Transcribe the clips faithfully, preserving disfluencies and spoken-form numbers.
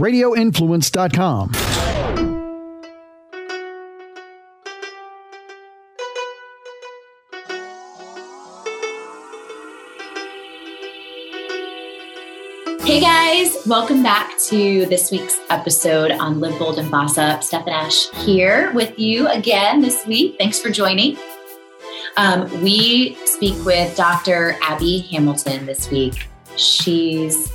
radio influence dot com. Hey guys, welcome back to this week's episode on Live Bold and Boss Up. Stephan Ash here with you again this week. Thanks for joining. Um, we speak with Doctor Abby Hamilton this week. She's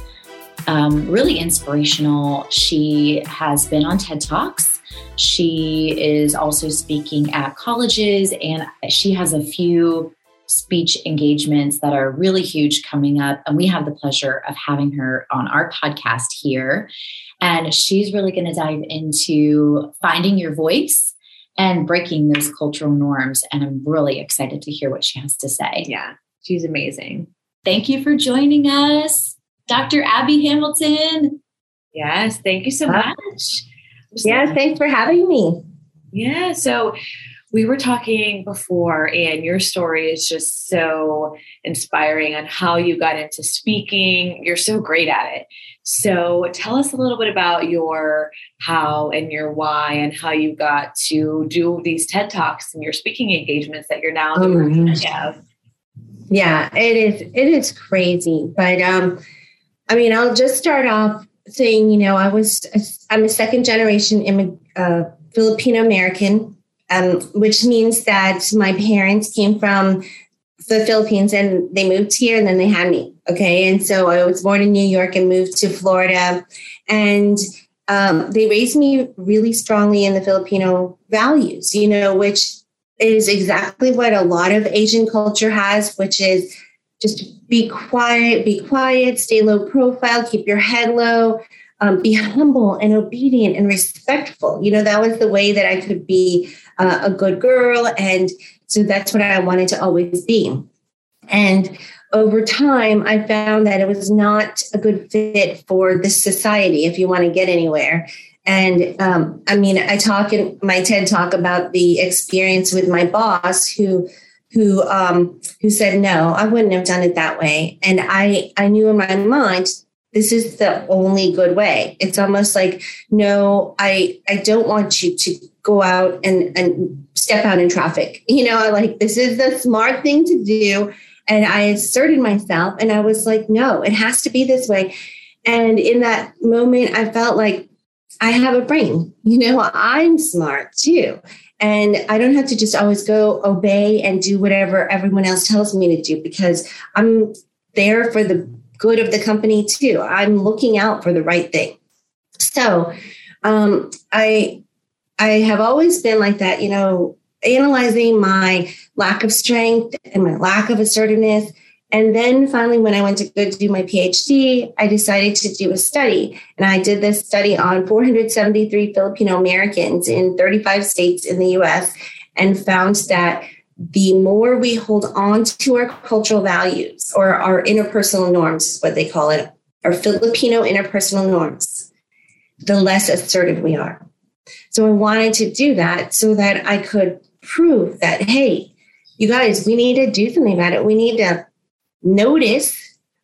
um, really inspirational. She has been on TED Talks. She is also speaking at colleges, and she has a few speech engagements that are really huge coming up. And we have the pleasure of having her on our podcast here. And she's really going to dive into finding your voice and breaking those cultural norms. And I'm really excited to hear what she has to say. Yeah, she's amazing. Thank you for joining us, Doctor Abby Hamilton. Yes, thank you so much. Yeah, thanks for having me. Yeah, so we were talking before, and your story is just so inspiring on how you got into speaking. You're so great at it. So tell us a little bit about your how and your why and how you got to do these TED Talks and your speaking engagements that you're now doing. Oh, yeah, it is. It is crazy. But um, I mean, I'll just start off saying, you know, I was I'm a second generation immig- uh, Filipino American. Um, which means that my parents came from the Philippines and they moved here and then they had me. Okay. And so I was born in New York and moved to Florida, and um, they raised me really strongly in the Filipino values, you know, which is exactly what a lot of Asian culture has, which is just be quiet, be quiet, stay low profile, keep your head low, um, be humble and obedient and respectful. You know, that was the way that I could be Uh, a good girl. And so that's what I wanted to always be. And over time, I found that it was not a good fit for this society if you want to get anywhere. And um, I mean, I talk in my TED Talk about the experience with my boss who who um, who said, no, I wouldn't have done it that way. And I, I knew in my mind, this is the only good way. It's almost like, no, I, I don't want you to go out and, and step out in traffic. You know, like, this is the smart thing to do. And I asserted myself and I was like, no, it has to be this way. And in that moment, I felt like I have a brain, you know, I'm smart too. And I don't have to just always go obey and do whatever everyone else tells me to do, because I'm there for the good of the company too. I'm looking out for the right thing. So um, I, I have always been like that, you know, analyzing my lack of strength and my lack of assertiveness. And then finally, when I went to go do my PhD, I decided to do a study. And I did this study on four hundred seventy-three Filipino Americans in thirty-five states in the U S and found that the more we hold on to our cultural values, or our interpersonal norms is what they call it, our Filipino interpersonal norms, the less assertive we are. So I wanted to do that so that I could prove that, hey, you guys, we need to do something about it. We need to notice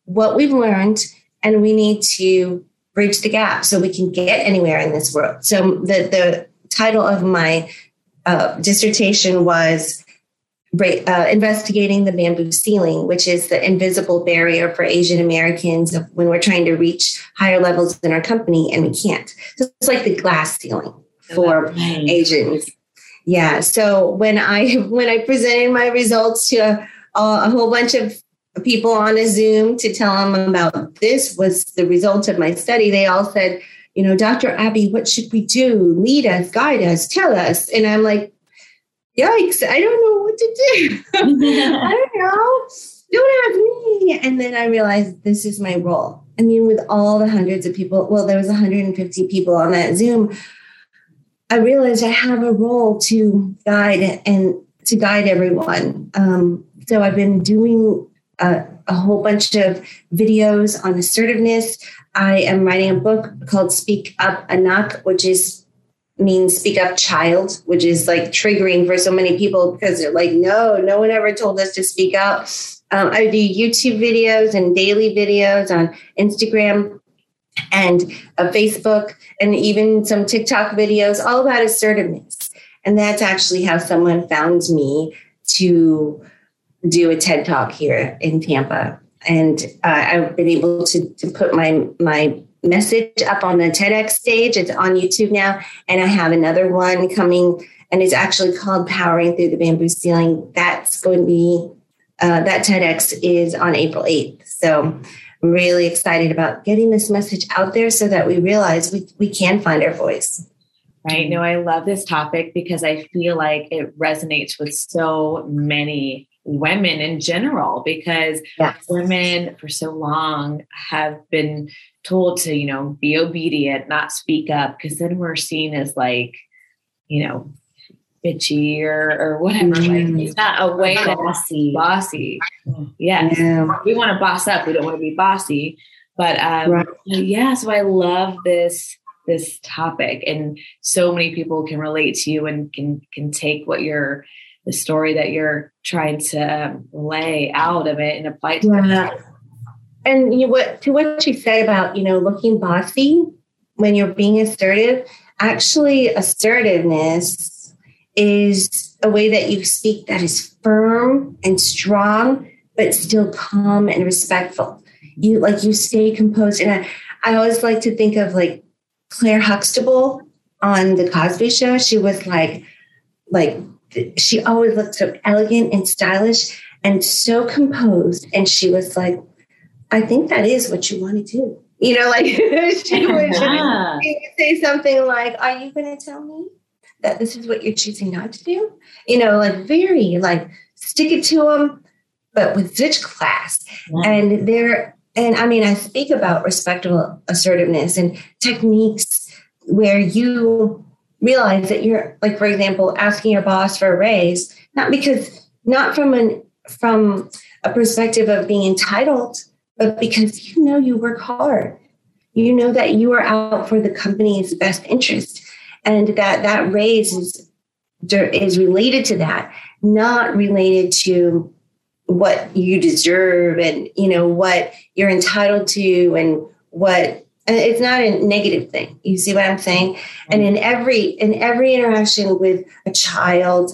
what we've learned, and we need to bridge the gap so we can get anywhere in this world. So the, the title of my uh, dissertation was uh, Investigating the Bamboo Ceiling, which is the invisible barrier for Asian Americans when we're trying to reach higher levels in our company and we can't. So it's like the glass ceiling for Asians. Yeah. So when I, when I presented my results to a, a whole bunch of people on a Zoom to tell them about this was the result of my study, they all said, you know, Doctor Abby, what should we do? Lead us, guide us, tell us. And I'm like, yikes, I don't know what to do. I don't know. Don't have me. And then I realized this is my role. I mean, with all the hundreds of people, well, there was one hundred fifty people on that Zoom, I realized I have a role to guide and to guide everyone. Um, so I've been doing a, a whole bunch of videos on assertiveness. I am writing a book called Speak Up Anak, which is means Speak Up Child, which is like triggering for so many people because they're like, no, no one ever told us to speak up. Um, I do YouTube videos and daily videos on Instagram. and a Facebook and even some TikTok videos, all about assertiveness. And that's actually how someone found me to do a TED Talk here in Tampa. And uh, I've been able to, to put my, my message up on the TEDx stage. It's on YouTube now. And I have another one coming, and it's actually called Powering Through the Bamboo Ceiling. That's going to be, uh, that TEDx is on April eighth. So I'm really excited about getting this message out there so that we realize we, we can find our voice. Right. No, I love this topic because I feel like it resonates with so many women in general, because yes. women for so long have been told to, you know, be obedient, not speak up, because then we're seen as like, you know, bitchy or, or whatever. Mm-hmm. Like, it's not a way that bossy. bossy. Yes. Yeah. We want to boss up. We don't want to be bossy. But um, right. yeah, so I love this. this topic, and so many people can relate to you and can, can take what you're, the story that you're trying to lay out of it and apply it to yeah. them. And you, what, to what you said about, you know, looking bossy when you're being assertive, actually assertiveness is a way that you speak that is firm and strong, but still calm and respectful. You like, you stay composed. And I, I always like to think of like, Claire Huxtable on the Cosby Show. She was like, like she always looked so elegant and stylish and so composed. And she was like, I think that is what you want to do. You know, like she would yeah. say something like, are you going to tell me that this is what you're choosing not to do? You know, like very like stick it to them, but with such class. Yeah. And they're, And I mean, I speak about respectful assertiveness and techniques where you realize that you're like, for example, asking your boss for a raise, not because not from an from a perspective of being entitled, but because, you know, you work hard, you know, that you are out for the company's best interest, and that that raise is, is related to that, not related to what you deserve and, you know, what you're entitled to and what, it's not a negative thing. You see what I'm saying? Mm-hmm. And in every, in every interaction with a child,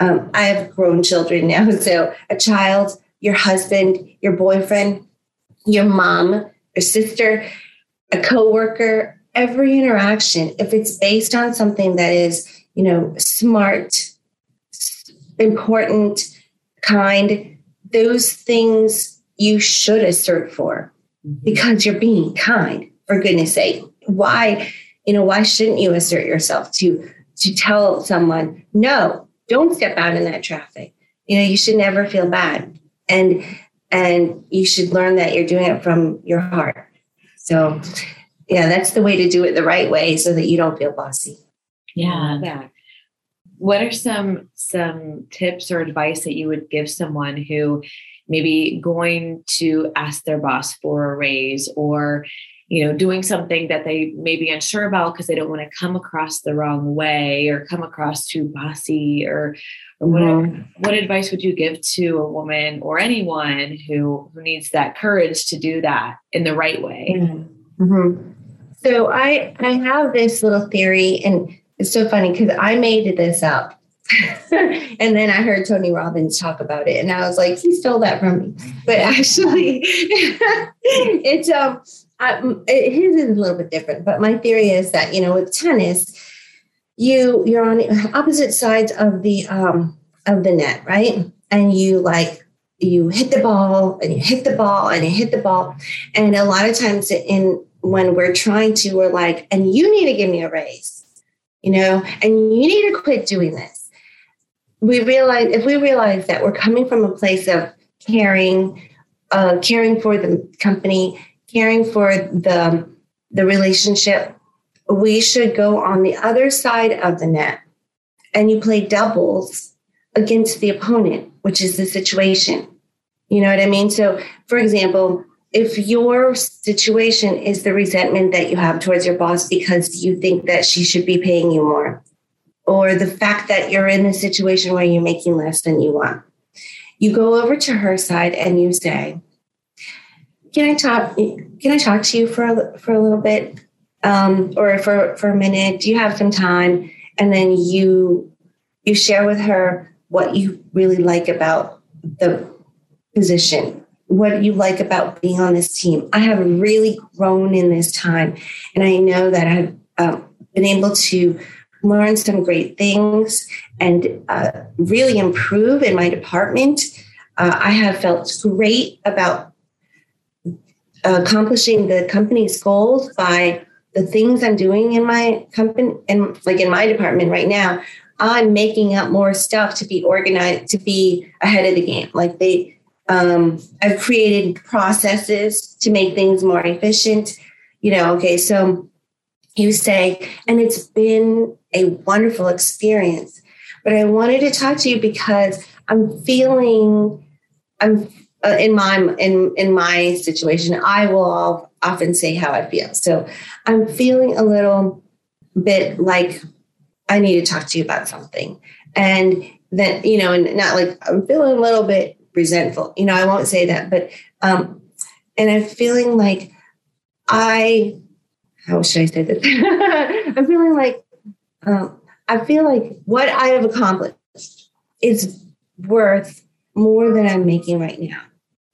um, I have grown children now. So a child, your husband, your boyfriend, your mom, your sister, a coworker, every interaction, if it's based on something that is, you know, smart, important, kind, those things you should assert for because you're being kind, for goodness sake. Why, you know, why shouldn't you assert yourself to, to tell someone, no, don't step out in that traffic. You know, you should never feel bad. And, and you should learn that you're doing it from your heart. So yeah, that's the way to do it the right way so that you don't feel bossy. Yeah. Yeah. What are some some tips or advice that you would give someone who maybe going to ask their boss for a raise, or, you know, doing something that they may be unsure about because they don't want to come across the wrong way or come across too bossy or, or whatever. Mm-hmm. What advice would you give to a woman or anyone who, who needs that courage to do that in the right way? Mm-hmm. Mm-hmm. So I I have this little theory, and it's so funny because I made this up and then I heard Tony Robbins talk about it, and I was like, he stole that from me. But actually it's, um, I, it, his is a little bit different, but my theory is that, you know, with tennis, you, you're on the opposite sides of the, um, of the net. Right. And you like, you hit the ball and you hit the ball and you hit the ball. And a lot of times in, when we're trying to, we're like, and you need to give me a raise. You know, and you need to quit doing this. We realize if we realize that we're coming from a place of caring, uh, caring for the company, caring for the, the relationship, we should go on the other side of the net, and you play doubles against the opponent, which is the situation. You know what I mean? So, for example, if your situation is the resentment that you have towards your boss because you think that she should be paying you more, or the fact that you're in a situation where you're making less than you want, you go over to her side and you say, can I talk? Can I talk to you for a, for a little bit, um, or for, for a minute? Do you have some time? And then you you share with her what you really like about the position, what you like about being on this team. I have really grown in this time, and I know that I've um, been able to learn some great things and uh, really improve in my department. Uh, I have felt great about accomplishing the company's goals by the things I'm doing in my company, and like in my department right now, I'm making up more stuff to be organized, to be ahead of the game. Like they, um, I've created processes to make things more efficient. You know, okay, so you say, and it's been a wonderful experience, but I wanted to talk to you because I'm feeling, I'm uh, in my in in my situation. I will often say how I feel, so I'm feeling a little bit like I need to talk to you about something. And then, you know, and not like I'm feeling a little bit resentful, you know, I won't say that, but, um, and I'm feeling like I, how should I say this? I'm feeling like, um, I feel like what I have accomplished is worth more than I'm making right now.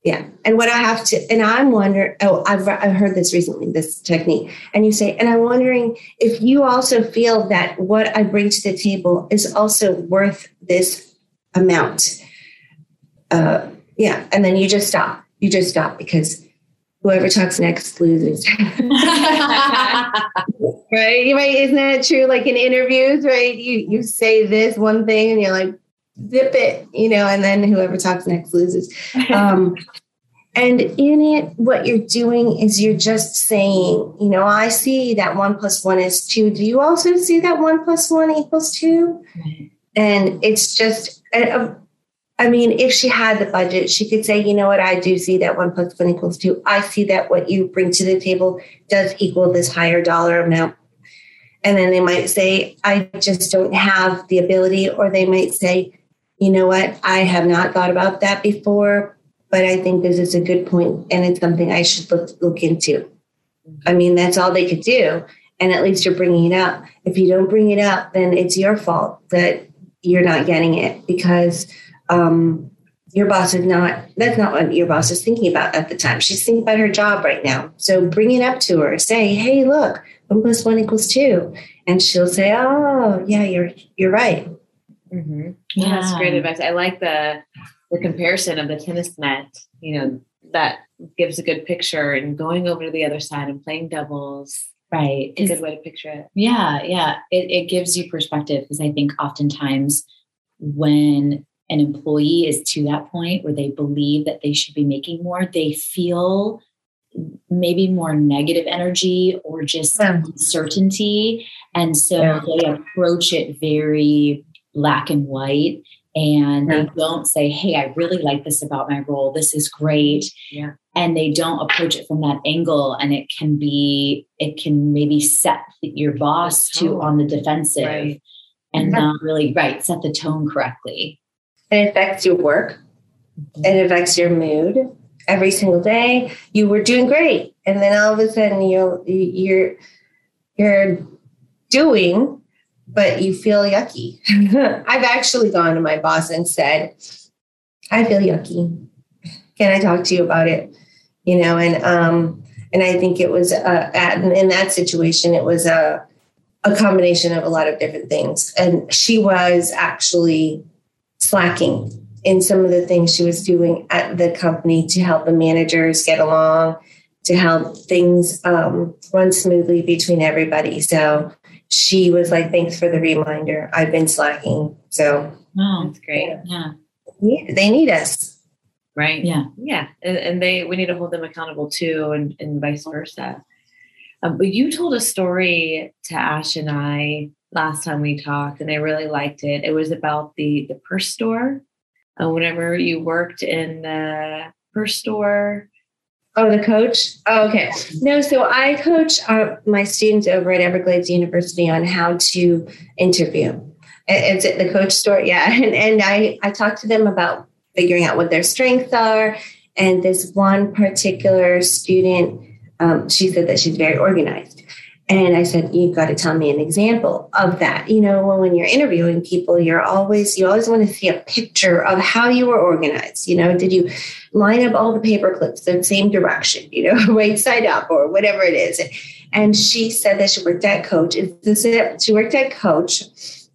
Yeah. And what I have to, and I'm wondering, oh, I've, I've heard this recently, this technique. And you say, and I'm wondering if you also feel that what I bring to the table is also worth this amount. Uh, yeah. And then you just stop. You just stop because whoever talks next loses. Right? You might, isn't that true? Like in interviews, right? You, you say this one thing and you're like, zip it, you know, and then whoever talks next loses. Um, and in it, what you're doing is you're just saying, you know, I see that one plus one is two. Do you also see that one plus one equals two? And it's just, I mean, if she had the budget, she could say, you know what, I do see that one plus one equals two. I see that what you bring to the table does equal this higher dollar amount. And then they might say, I just don't have the ability, or they might say, you know what, I have not thought about that before, but I think this is a good point and it's something I should look, look into. I mean, that's all they could do. And at least you're bringing it up. If you don't bring it up, then it's your fault that you're not getting it because um, your boss is not, that's not what your boss is thinking about at the time. She's thinking about her job right now. So bring it up to her. Say, hey, look, one plus one equals two. And she'll say, oh, yeah, you're you're right. Mm-hmm. Yeah. That's great advice. I like the the comparison of the tennis net, you know, that gives a good picture, and going over to the other side and playing doubles. Right. It's a good way to picture it. Yeah. Yeah. It, it gives you perspective, because I think oftentimes when an employee is to that point where they believe that they should be making more, they feel maybe more negative energy or just yeah. uncertainty. And so yeah. they approach it very black and white, and yeah. they don't say, hey, I really like this about my role. This is great. Yeah. And they don't approach it from that angle. And it can be, it can maybe set your boss to on the defensive right. and yeah. not really right. set the tone correctly. It affects your work. Mm-hmm. It affects your mood. Every single day you were doing great. And then all of a sudden you're, you're, you're doing, but you feel yucky. I've actually gone to my boss and said, I feel yucky. Can I talk to you about it? You know? And, um, and I think it was, uh, at, in that situation, it was a, a combination of a lot of different things. And she was actually slacking in some of the things she was doing at the company to help the managers get along, to help things um, run smoothly between everybody. So she was like, thanks for the reminder. I've been slacking. So oh, that's great. Yeah. yeah. They need us. Right. Yeah. Yeah. And, and they, we need to hold them accountable too, and, and vice versa. Um, but you told a story to Ash and I last time we talked, and I really liked it. It was about the, the purse store. Uh, whenever you worked in the purse store. Oh, the coach? Oh, okay. No, so I coach uh, my students over at Everglades University on how to interview. It's at the coach store. Yeah. And, and I, I talk to them about figuring out what their strengths are And this one particular student, um, she said that she's very organized. And I said, you've got to tell me an example of that. You know, well, when you're interviewing people, you're always, you always want to see a picture of how you were organized. You know, did you line up all the paper clips in the same direction, you know, right side up or whatever it is. And she said that she worked at Coach. This is it. She worked at Coach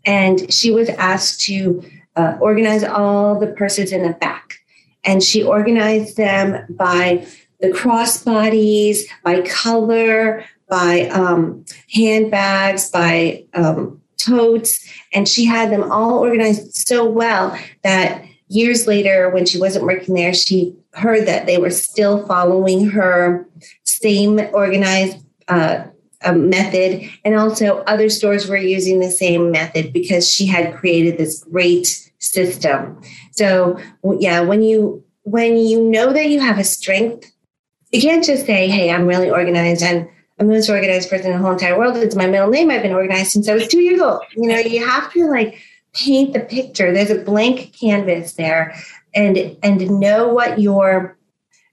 and she was asked to uh, organize all the purses in the back. And she organized them by the crossbodies, by color, by um, handbags, by um, totes. And she had them all organized so well that years later, when she wasn't working there, she heard that they were still following her same organized uh, uh, method. And also other stores were using the same method because she had created this great system. So yeah, when you when you know that you have a strength, you can't just say, hey, I'm really organized and I'm the most organized person in the whole entire world. It's my middle name. I've been organized since I was two years old. You know, you have to like paint the picture. There's a blank canvas there and, and know what your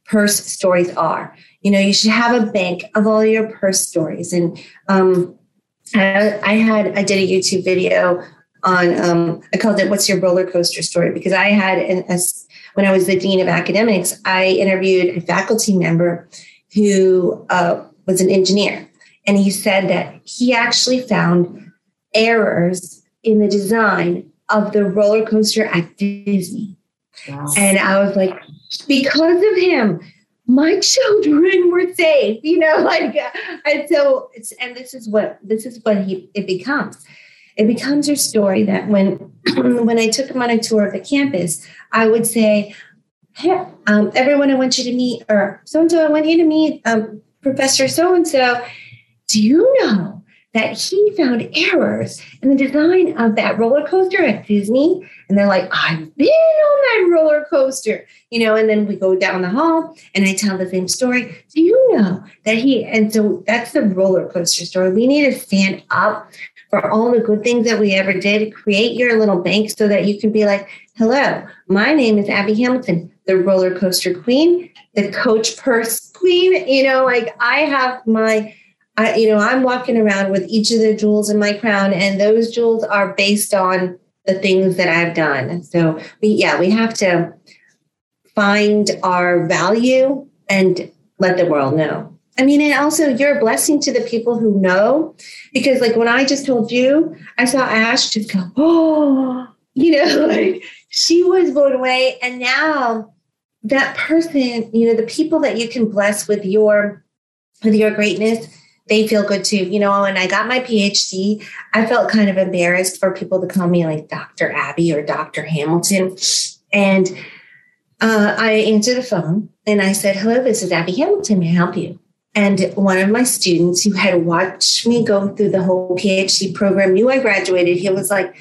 purse stories are. You know, you should have a bank of all your purse stories. And um, I, I had, I did a YouTube video on, um, I called it, what's your roller coaster story? Because I had, an, a, when I was the Dean of Academics, I interviewed a faculty member who, uh, was an engineer. And he said that he actually found errors in the design of the roller coaster at Disney. Wow. And I was like, because of him, my children were safe, you know, like, and so, it's, and this is what, this is what he, it becomes. It becomes your story that when, when I took him on a tour of the campus, I would say, hey, um, everyone I want you to meet, or so-and-so I want you to meet, um, Professor so-and-so, do you know that he found errors in the design of that roller coaster at Disney? And they're like, I've been on that roller coaster, you know, and then we go down the hall and I tell the same story. Do you know that he, and so that's the roller coaster story. We need to stand up for all the good things that we ever did. Create your little bank so that you can be like, hello, my name is Abby Hamilton, the roller coaster queen, the Coach purse queen. You know, like I have my, I, you know, I'm walking around with each of the jewels in my crown, and those jewels are based on the things that I've done. So we, yeah, we have to find our value and let the world know. I mean, and also you're a blessing to the people who know, because like when I just told you, I saw Ash just go, oh, you know, like she was blown away. And now that person, you know, the people that you can bless with your, with your greatness, they feel good too. You know, when I got my PhD, I felt kind of embarrassed for people to call me like Doctor Abby or Doctor Hamilton. And uh, I answered the phone and I said, hello, this is Abby Hamilton. May I help you? And one of my students who had watched me go through the whole PhD program knew I graduated. He was like,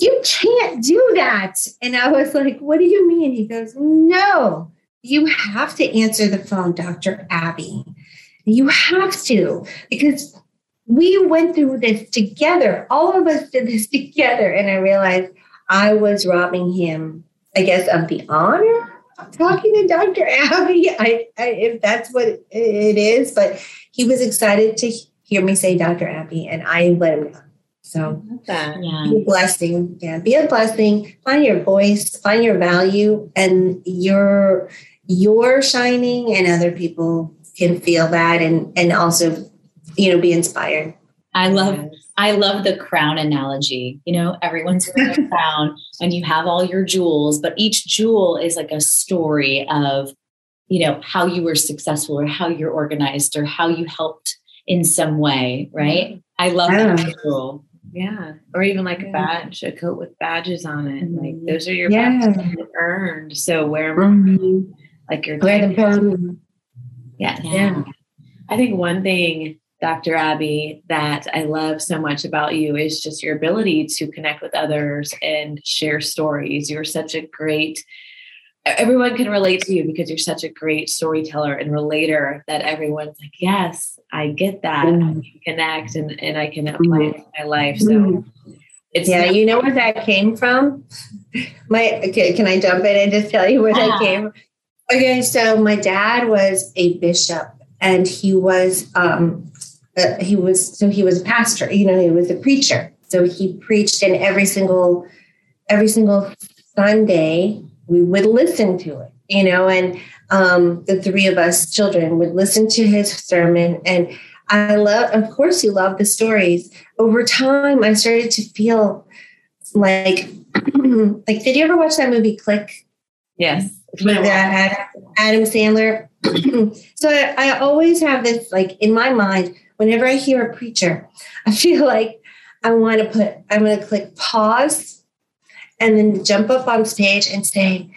you can't do that. And I was like, what do you mean? He goes, no, you have to answer the phone, Doctor Abby. You have to, because we went through this together. All of us did this together. And I realized I was robbing him, I guess, of the honor. Talking to Doctor Abby, I, I, if that's what it is, but he was excited to hear me say Doctor Abby, and I let him know. So yeah. Be a blessing, yeah, be a blessing. Find your voice, find your value, and you're you're shining, and other people can feel that, and and also, you know, be inspired. I love, I love the crown analogy. You know, everyone's wearing a crown and you have all your jewels, but each jewel is like a story of, you know, how you were successful or how you're organized or how you helped in some way. Right. I love yeah. that jewel. Yeah. Or even like yeah. a badge, a coat with badges on it. Mm-hmm. Like those are your yeah. badges that you earned. So wear them mm-hmm. like your them. Yeah. yeah. Yeah. I think one thing, Doctor Abby, that I love so much about you is just your ability to connect with others and share stories. You're such a great, everyone can relate to you because you're such a great storyteller and relater that everyone's like, yes, I get that. Mm-hmm. I can connect and, and I can apply it to my life. So mm-hmm. it's yeah, not- you know where that came from? My okay, can I jump in and just tell you where ah. that came from? Okay, so my dad was a bishop, and he was um, uh, he was so he was a pastor. You know, he was a preacher. So he preached, and every single every single Sunday we would listen to it. You know, and um, the three of us children would listen to his sermon, and I love. Of course, you love the stories. Over time, I started to feel like like. Did you ever watch that movie Click? Yes. With uh, Adam Sandler. So I, I always have this, like, in my mind, whenever I hear a preacher, I feel like I want to put, I'm going to click pause and then jump up on stage and say,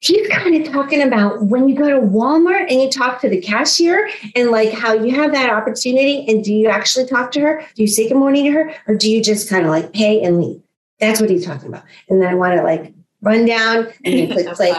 he's kind of talking about when you go to Walmart and you talk to the cashier and like how you have that opportunity. And do you actually talk to her? Do you say good morning to her? Or do you just kind of like pay and leave? That's what he's talking about. And then I want to like run down and click play.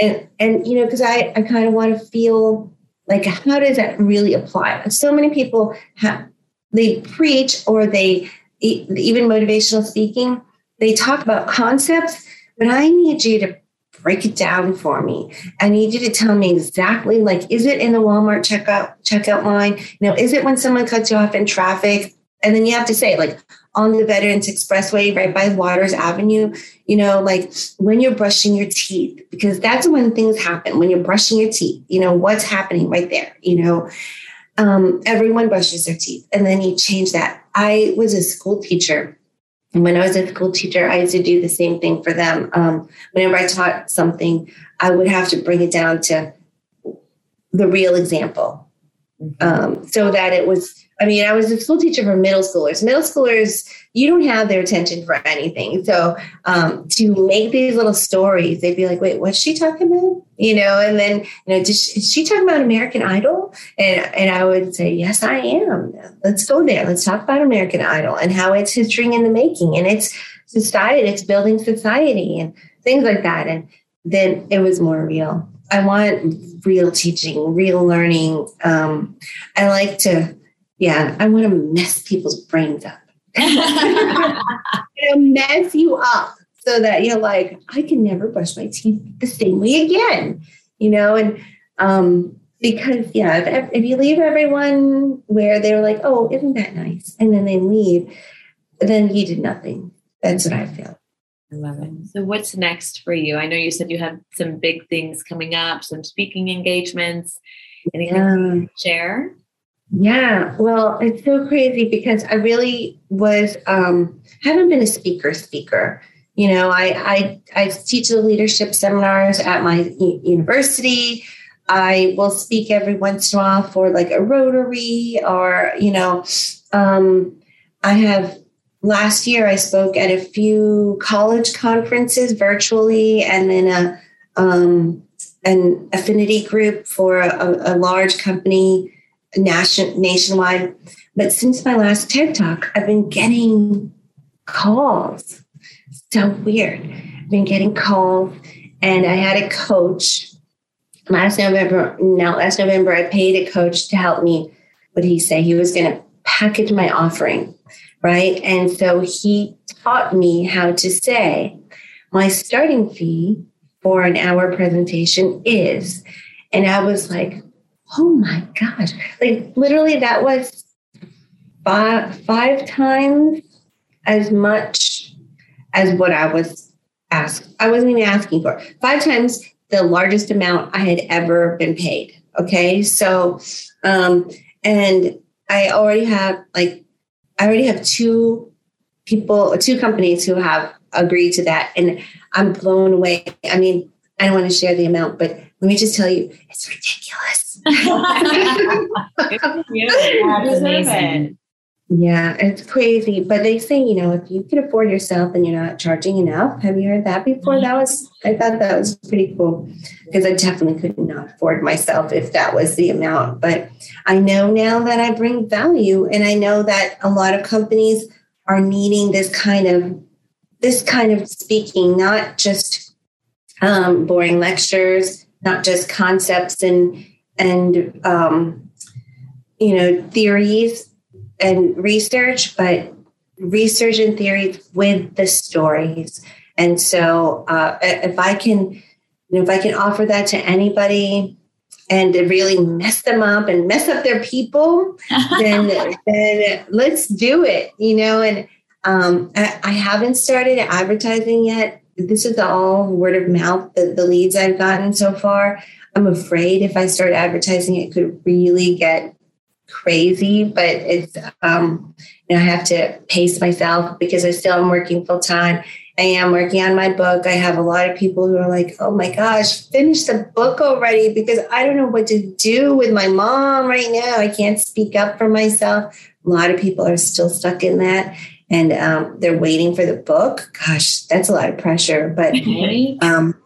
And, and, you know, because I, I kind of want to feel like, how does that really apply? So many people, have, they preach or they, even motivational speaking, they talk about concepts, but I need you to break it down for me. I need you to tell me exactly, like, is it in the Walmart checkout checkout line? You know, is it when someone cuts you off in traffic? And then you have to say, like, on the Veterans Expressway, right by Waters Avenue, you know, like when you're brushing your teeth, because that's when things happen, when you're brushing your teeth, you know, what's happening right there, you know, um, everyone brushes their teeth. And then you change that. I was a school teacher. And when I was a school teacher, I used to do the same thing for them. Um, whenever I taught something, I would have to bring it down to the real example um, so that it was, I mean, I was a school teacher for middle schoolers. Middle schoolers, you don't have their attention for anything. So um, to make these little stories, they'd be like, wait, what's she talking about? You know, and then, you know, did she, is she talking about American Idol? And and I would say, yes, I am. Let's go there. Let's talk about American Idol and how it's history in the making. And it's society, it's building society and things like that. And then it was more real. I want real teaching, real learning. Um, I like to... Yeah, I want to mess people's brains up. It'll mess you up so that you're like, I can never brush my teeth the same way again, you know? And um, because, yeah, if, if you leave everyone where they're like, oh, isn't that nice? And then they leave, then you did nothing. That's what I feel. I love it. So what's next for you? I know you said you have some big things coming up, some speaking engagements. Anything yeah. you can share? Yeah, well, it's so crazy because I really was, um, haven't been a speaker speaker. You know, I, I, I teach the leadership seminars at my u- university. I will speak every once in a while for like a Rotary or, you know, um, I have last year I spoke at a few college conferences virtually and then a, um, an affinity group for a, a large company Nation, nationwide. But since my last TED Talk, I've been getting calls. So weird. I've been getting calls. And I had a coach last November. Now, last November, I paid a coach to help me. What did he say? He was going to package my offering, right? And so he taught me how to say my starting fee for an hour presentation is. And I was like, oh my gosh. Like literally that was five, five times as much as what I was asked. I wasn't even asking for it. Five times the largest amount I had ever been paid. Okay. So, um, and I already have like, I already have two people, two companies who have agreed to that. And I'm blown away. I mean, I don't want to share the amount, but let me just tell you, it's ridiculous. It's amazing. Yeah, it's crazy. But they say, you know, if you can afford yourself and you're not charging enough, have you heard that before? That was, I thought that was pretty cool because I definitely could not afford myself if that was the amount. But I know now that I bring value and I know that a lot of companies are needing this kind of, this kind of speaking, not just um, boring lectures, not just concepts and, and um, you know, theories and research, but research and theories with the stories. And so uh, if I can And if I can offer that to anybody and really mess them up and mess up their people, then, then let's do it, you know. And um, I, I haven't started advertising yet. This is all word of mouth, the, the leads I've gotten so far. I'm afraid if I start advertising, it could really get crazy, but it's, um, you know, I have to pace myself because I still am working full time. I am working on my book. I have a lot of people who are like, oh my gosh, finish the book already, because I don't know what to do with my mom right now. I can't speak up for myself. A lot of people are still stuck in that. And um, they're waiting for the book. Gosh, that's a lot of pressure. But um,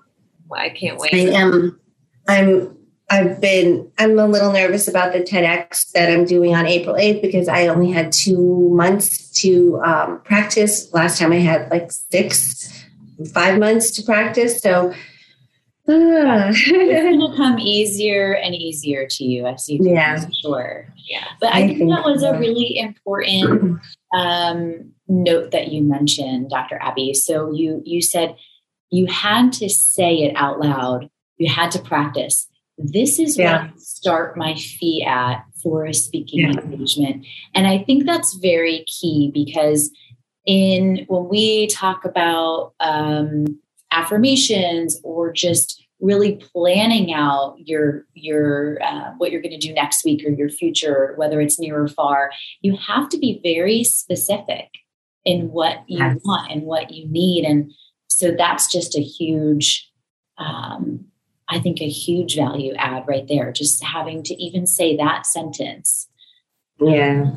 well, I can't wait. I am, I'm, I've been, I'm a little nervous about the TEDx that I'm doing on April eighth, because I only had two months to um, practice. Last time I had like six, five months to practice. So uh. It's going to come easier and easier to you. I've seen that, yeah. For sure. Yeah. But I, I think, think that was so. a really important um, note that you mentioned, Doctor Abby. So you, you said you had to say it out loud. You had to practice. This is yeah. where I start my fee at for a speaking yeah. engagement. And I think that's very key, because in when we talk about um, affirmations or just really planning out your your uh, what you're going to do next week or your future, whether it's near or far, you have to be very specific in what you yes. want and what you need. And so that's just a huge um I think a huge value add right there, just having to even say that sentence. Yeah.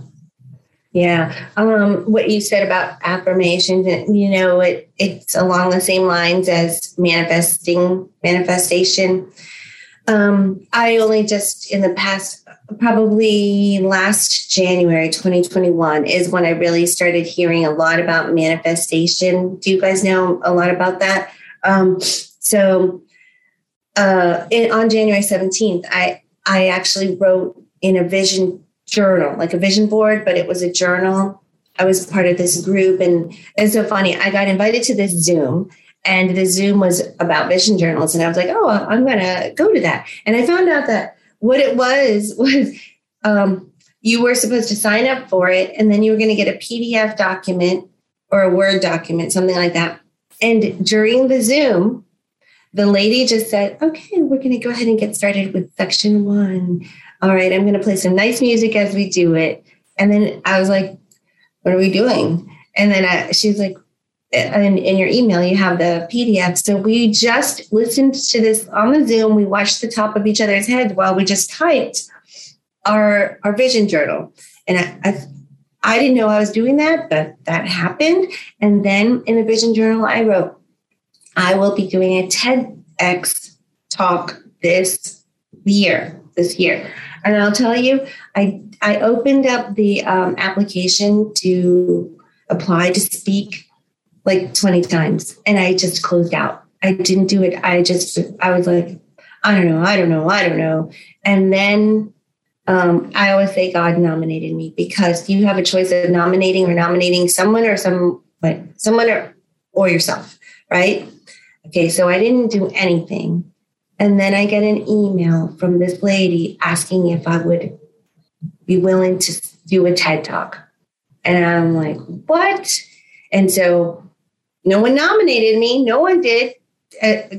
Yeah. Um, what you said about affirmations, you know, it, it's along the same lines as manifesting, manifestation. Um, I only just in the past, probably last January, twenty twenty-one is when I really started hearing a lot about manifestation. Do you guys know a lot about that? Um, so Uh, in, on January seventeenth, I, I actually wrote in a vision journal, like a vision board, but it was a journal. I was part of this group, and it's so funny. I got invited to this Zoom, and the Zoom was about vision journals. And I was like, oh, I'm going to go to that. And I found out that what it was, was um, you were supposed to sign up for it. And then you were going to get a P D F document or a Word document, something like that. And during the Zoom, the lady just said, okay, we're going to go ahead and get started with section one. All right, I'm going to play some nice music as we do it. And then I was like, what are we doing? And then I, she's like, in, in your email, you have the P D F. So we just listened to this on the Zoom. We watched the top of each other's heads while we just typed our, our vision journal. And I, I I didn't know I was doing that, but that happened. And then in the vision journal, I wrote, I will be doing a TEDx talk this year, this year. And I'll tell you, I I opened up the um, application to apply to speak like twenty times. And I just closed out. I didn't do it. I just, I was like, I don't know, I don't know, I don't know. And then um, I always say God nominated me, because you have a choice of nominating or nominating someone or some, like, someone or, or yourself, right? Okay, so I didn't do anything. And then I get an email from this lady asking if I would be willing to do a TED Talk. And I'm like, what? And so no one nominated me. No one did.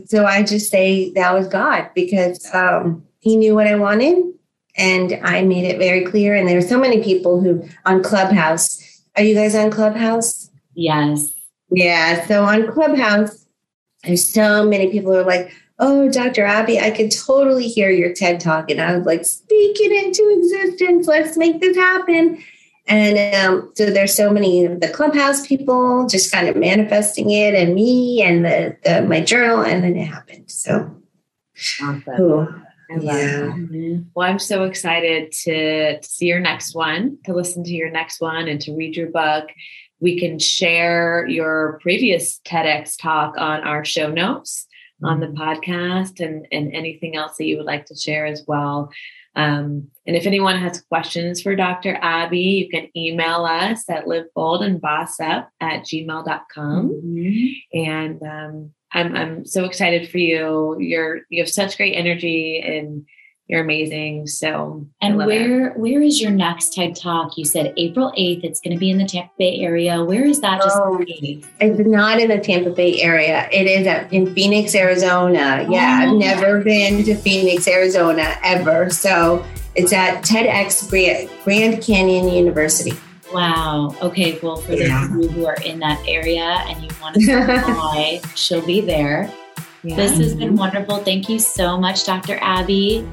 So I just say that was God, because um, he knew what I wanted. And I made it very clear. And there were so many people who on Clubhouse. Are you guys on Clubhouse? Yes. Yeah. So on Clubhouse, there's so many people who are like, oh, Doctor Abby, I could totally hear your TED Talk. And I was like, speak it into existence. Let's make this happen. And um, so there's so many of the Clubhouse people just kind of manifesting it, and me and the, the my journal. And then it happened. So awesome. Ooh, I love yeah. that. Well, I'm so excited to, to see your next one, to listen to your next one, and to read your book. We can share your previous TEDx talk on our show notes on the podcast, and, and anything else that you would like to share as well. Um, and if anyone has questions for Doctor Abby, you can email us at liveboldandbossup at gmail dot com. Mm-hmm. And um, I'm I'm so excited for you. You're you have such great energy and you're amazing. So and where it. where is your next TED Talk? You said April eighth. It's going to be in the Tampa Bay area. Where is that? Oh, just it's not in the Tampa Bay area. It is at, in Phoenix, Arizona. Oh, yeah, I've never yeah. been to Phoenix, Arizona ever. So it's at TEDx Grand Canyon University. Wow. Okay. Well, for yeah. those of you who are in that area and you want to apply, she'll be there. Yeah. This has been wonderful. Thank you so much, Doctor Abby.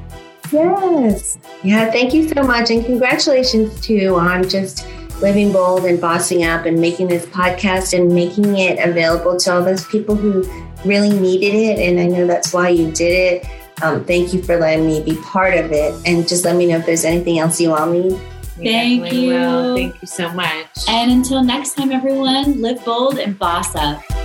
Yes. Yeah. Thank you so much. And congratulations too on just living bold and bossing up and making this podcast and making it available to all those people who really needed it. And I know that's why you did it. Um, thank you for letting me be part of it. And just let me know if there's anything else you want me. Thank you. Will. Thank you so much. And until next time, everyone, live bold and boss up.